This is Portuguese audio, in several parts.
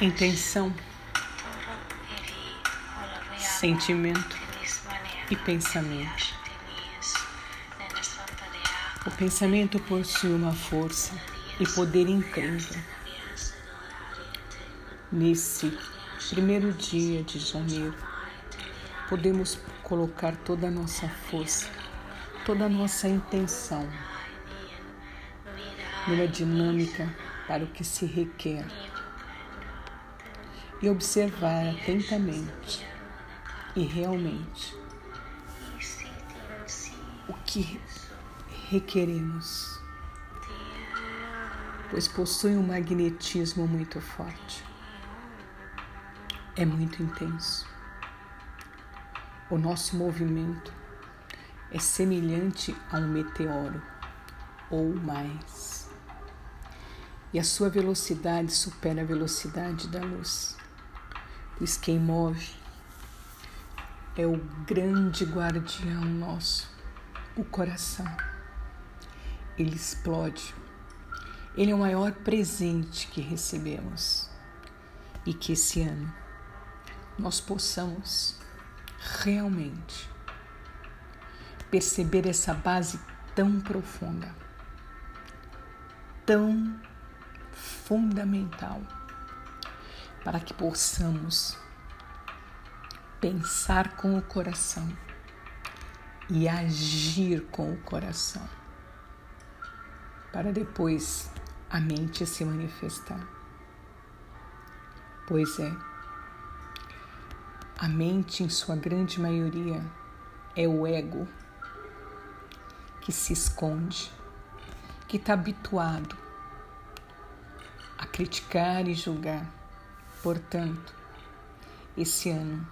Intenção, sentimento e pensamento. O pensamento possui uma força e poder incrível. Nesse primeiro dia de janeiro, podemos colocar toda a nossa força, toda a nossa intenção numa dinâmica para o que se requer. E observar atentamente e realmente o que requeremos, pois possui um magnetismo muito forte, é muito intenso. O nosso movimento é semelhante a um meteoro ou mais, e a sua velocidade supera a velocidade da luz. Pois quem move é o grande guardião nosso, o coração. Ele explode. Ele é o maior presente que recebemos. E que esse ano nós possamos realmente perceber essa base tão profunda, tão fundamental, para que possamos pensar com o coração e agir com o coração, para depois a mente se manifestar. Pois é, a mente em sua grande maioria é o ego que se esconde, que está habituado a criticar e julgar. Portanto, esse ano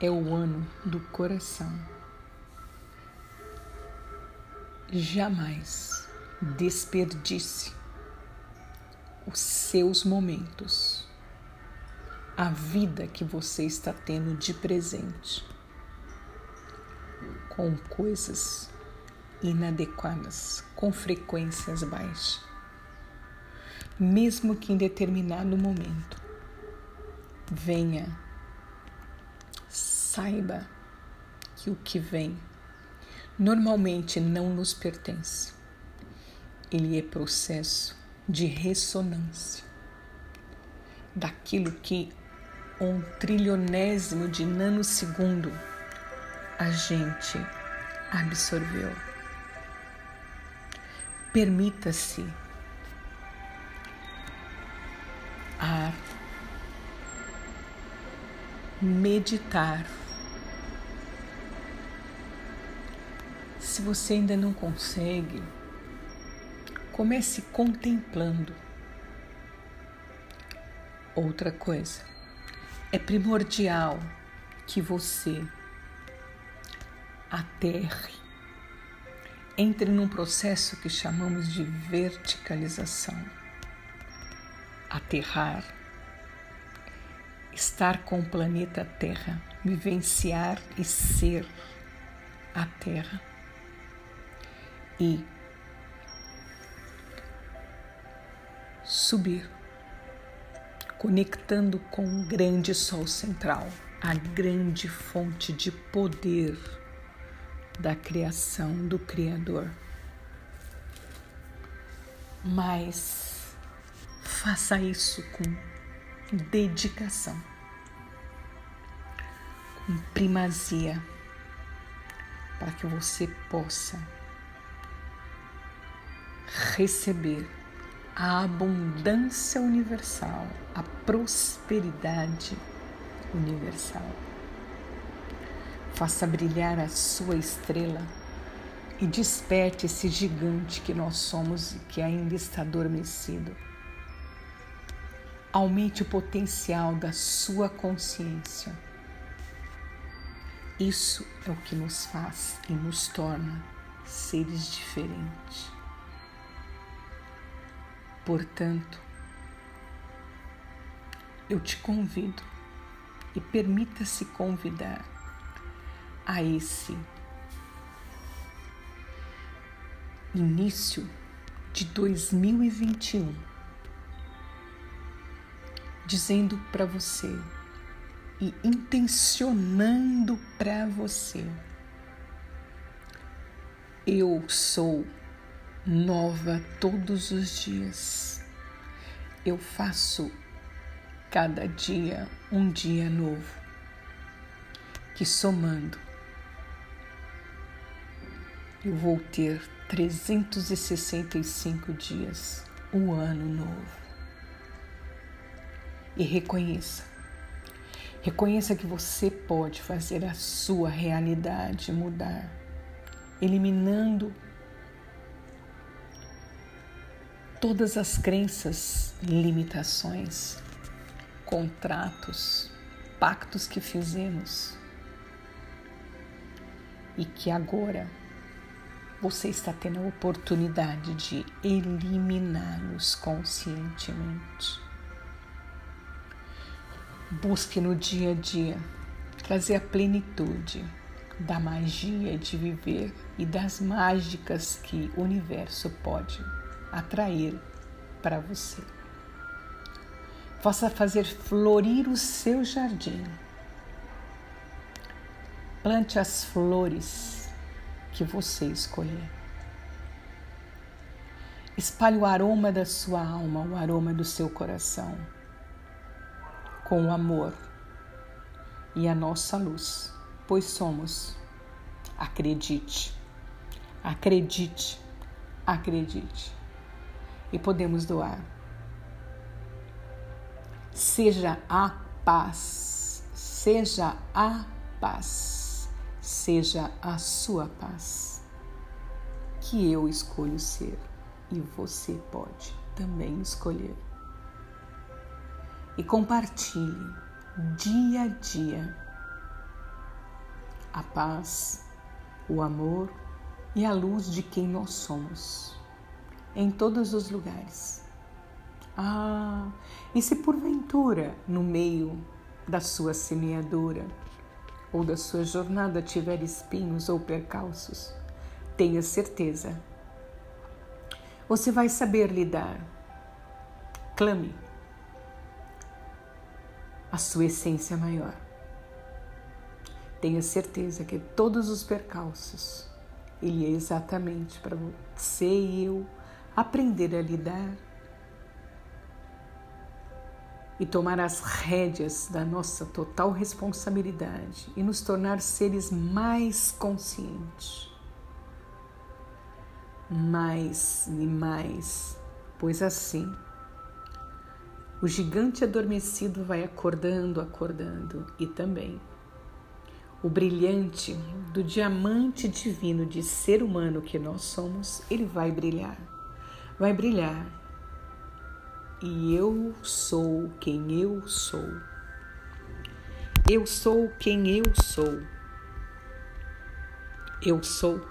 é o ano do coração. Jamais desperdice os seus momentos, a vida que você está tendo de presente, com coisas inadequadas, com frequências baixas, mesmo que em determinado momento. Venha, saiba que o que vem normalmente não nos pertence. Ele é processo de ressonância daquilo que 1/1.000.000.000 de nanosegundo a gente absorveu. Permita-se a meditar. Se você ainda não consegue, comece contemplando. Outra coisa, é primordial que você aterre, entre num processo que chamamos de verticalização. Aterrar, estar com o planeta Terra, vivenciar e ser a Terra. E subir, conectando com o grande sol central, a grande fonte de poder da criação do Criador. Mas faça isso com dedicação, com primazia, para que você possa receber a abundância universal, a prosperidade universal. Faça brilhar a sua estrela e desperte esse gigante que nós somos e que ainda está adormecido. Aumente o potencial da sua consciência. Isso é o que nos faz e nos torna seres diferentes. Portanto, eu te convido e permita-se convidar a esse início de 2021, dizendo para você e intencionando para você: eu sou nova todos os dias, eu faço cada dia um dia novo, que somando eu vou ter 365 dias, um ano novo. E reconheça que você pode fazer a sua realidade mudar, eliminando todas as crenças, limitações, contratos, pactos que fizemos e que agora você está tendo a oportunidade de eliminá-los conscientemente. Busque no dia a dia trazer a plenitude da magia de viver e das mágicas que o universo pode atrair para você. Faça fazer florir o seu jardim. Plante as flores que você escolher. Espalhe o aroma da sua alma, o aroma do seu coração, com o amor e a nossa luz, pois somos. Acredite, acredite, acredite. E podemos doar. Seja a paz, seja a paz. Seja a sua paz, que eu escolho ser e você pode também escolher. E compartilhe dia a dia a paz, o amor e a luz de quem nós somos, em todos os lugares. E se porventura no meio da sua semeadura ou da sua jornada tiver espinhos ou percalços, tenha certeza, você vai saber lidar. Clame a sua essência maior. Tenha certeza que todos os percalços, ele é exatamente para você e eu aprender a lidar e tomar as rédeas da nossa total responsabilidade e nos tornar seres mais conscientes. Mais e mais, pois assim, o gigante adormecido vai acordando, acordando, e também o brilhante do diamante divino de ser humano que nós somos, ele vai brilhar, vai brilhar. E eu sou quem eu sou. Eu sou quem eu sou. Eu sou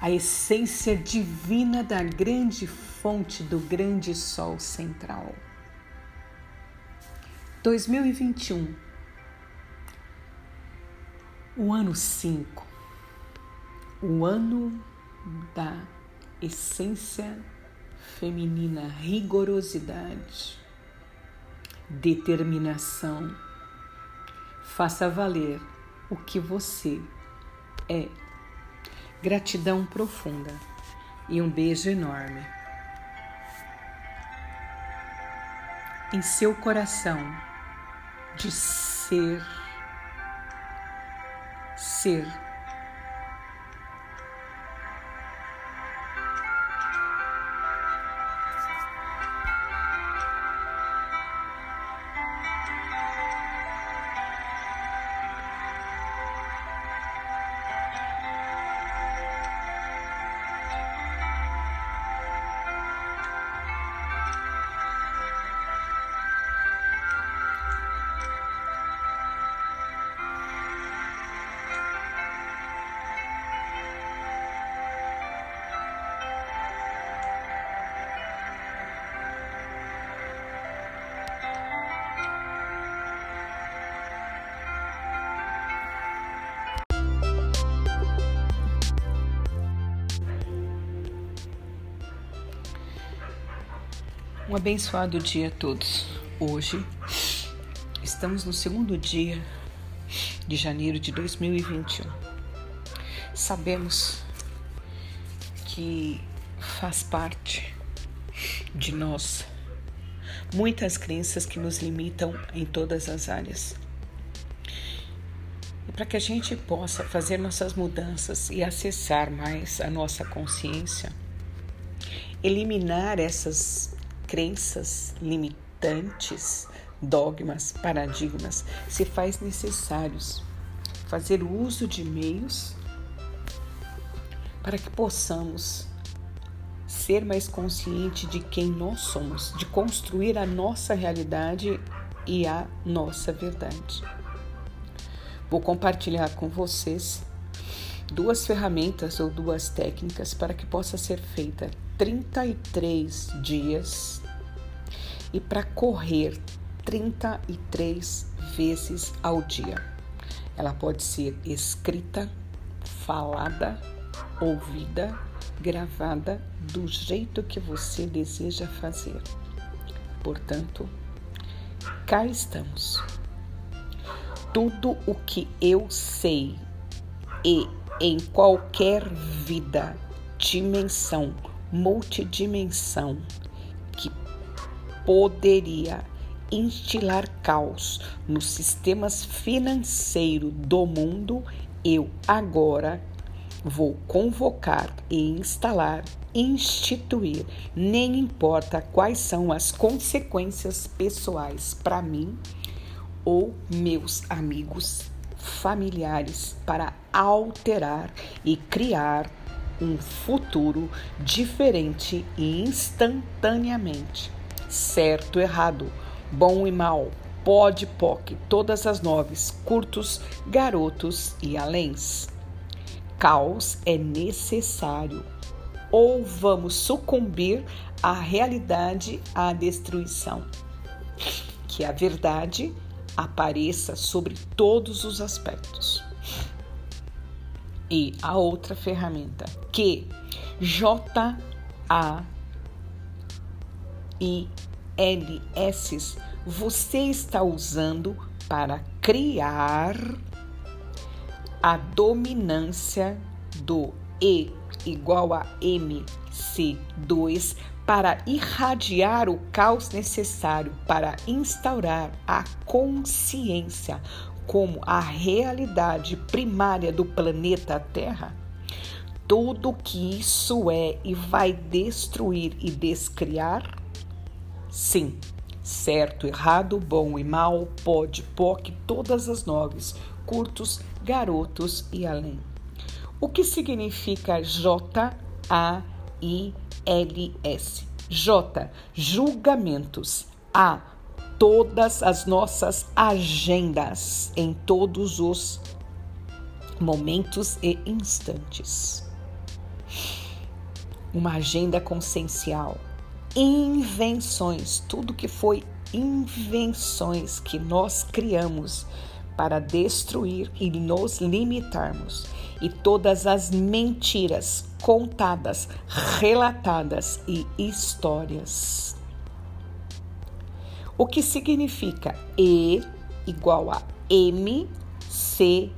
a essência divina da grande fonte do grande sol central. 2021, o ano 5, o ano da essência feminina, rigorosidade, determinação. Faça valer o que você é gratidão profunda e um beijo enorme em seu coração de ser. Um abençoado dia a todos. Hoje estamos no segundo dia de janeiro de 2021. Sabemos que faz parte de nós muitas crenças que nos limitam em todas as áreas. E para que a gente possa fazer nossas mudanças e acessar mais a nossa consciência, eliminar essas crenças limitantes, dogmas, paradigmas, se faz necessários fazer uso de meios para que possamos ser mais conscientes de quem nós somos, de construir a nossa realidade e a nossa verdade. Vou compartilhar com vocês duas ferramentas ou duas técnicas para que possa ser feita 33 dias e para correr 33 vezes ao dia. Ela pode ser escrita, falada, ouvida, gravada, do jeito que você deseja fazer. Portanto, cá estamos. Tudo o que eu sei e em qualquer vida, dimensão, multidimensão que poderia instilar caos nos sistemas financeiros do mundo, eu agora vou convocar e instituir, nem importa quais são as consequências pessoais para mim ou meus amigos, familiares, para alterar e criar um futuro diferente e instantaneamente. Certo, errado, bom e mal, pode, poc, todas as noves, curtos, garotos e aléns. Caos é necessário, ou vamos sucumbir à realidade, à destruição. Que a verdade apareça sobre todos os aspectos. E a outra ferramenta que JAILS você está usando para criar a dominância do E = MC2 para irradiar o caos necessário para instaurar a consciência como a realidade primária do planeta Terra. Tudo que isso é e vai destruir e descriar? Sim, certo, errado, bom e mal, pode, poc, todas as noves, curtos, garotos e além. O que significa JAILS? J, julgamentos. A, todas as nossas agendas em todos os momentos e instantes. Uma agenda consciencial. Invenções, tudo que foi invenções que nós criamos para destruir e nos limitarmos. E todas as mentiras contadas, relatadas e histórias. O que significa E = MC2?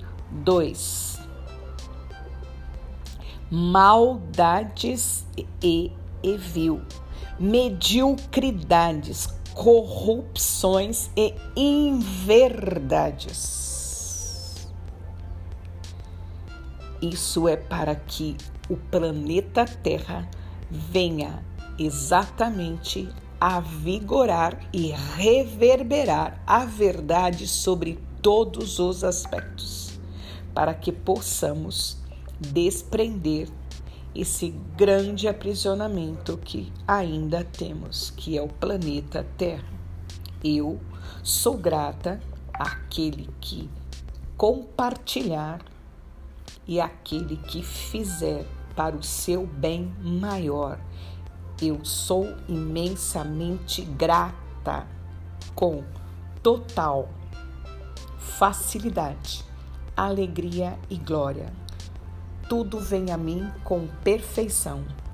maldades e vil, mediocridades, corrupções e inverdades. Isso é para que o planeta Terra venha exatamente a vigorar e reverberar a verdade sobre todos os aspectos, para que possamos desprender esse grande aprisionamento que ainda temos, que é o planeta Terra. Eu sou grata àquele que compartilhar e àquele que fizer para o seu bem maior. Eu sou imensamente grata, com total facilidade, alegria e glória. Tudo vem a mim com perfeição.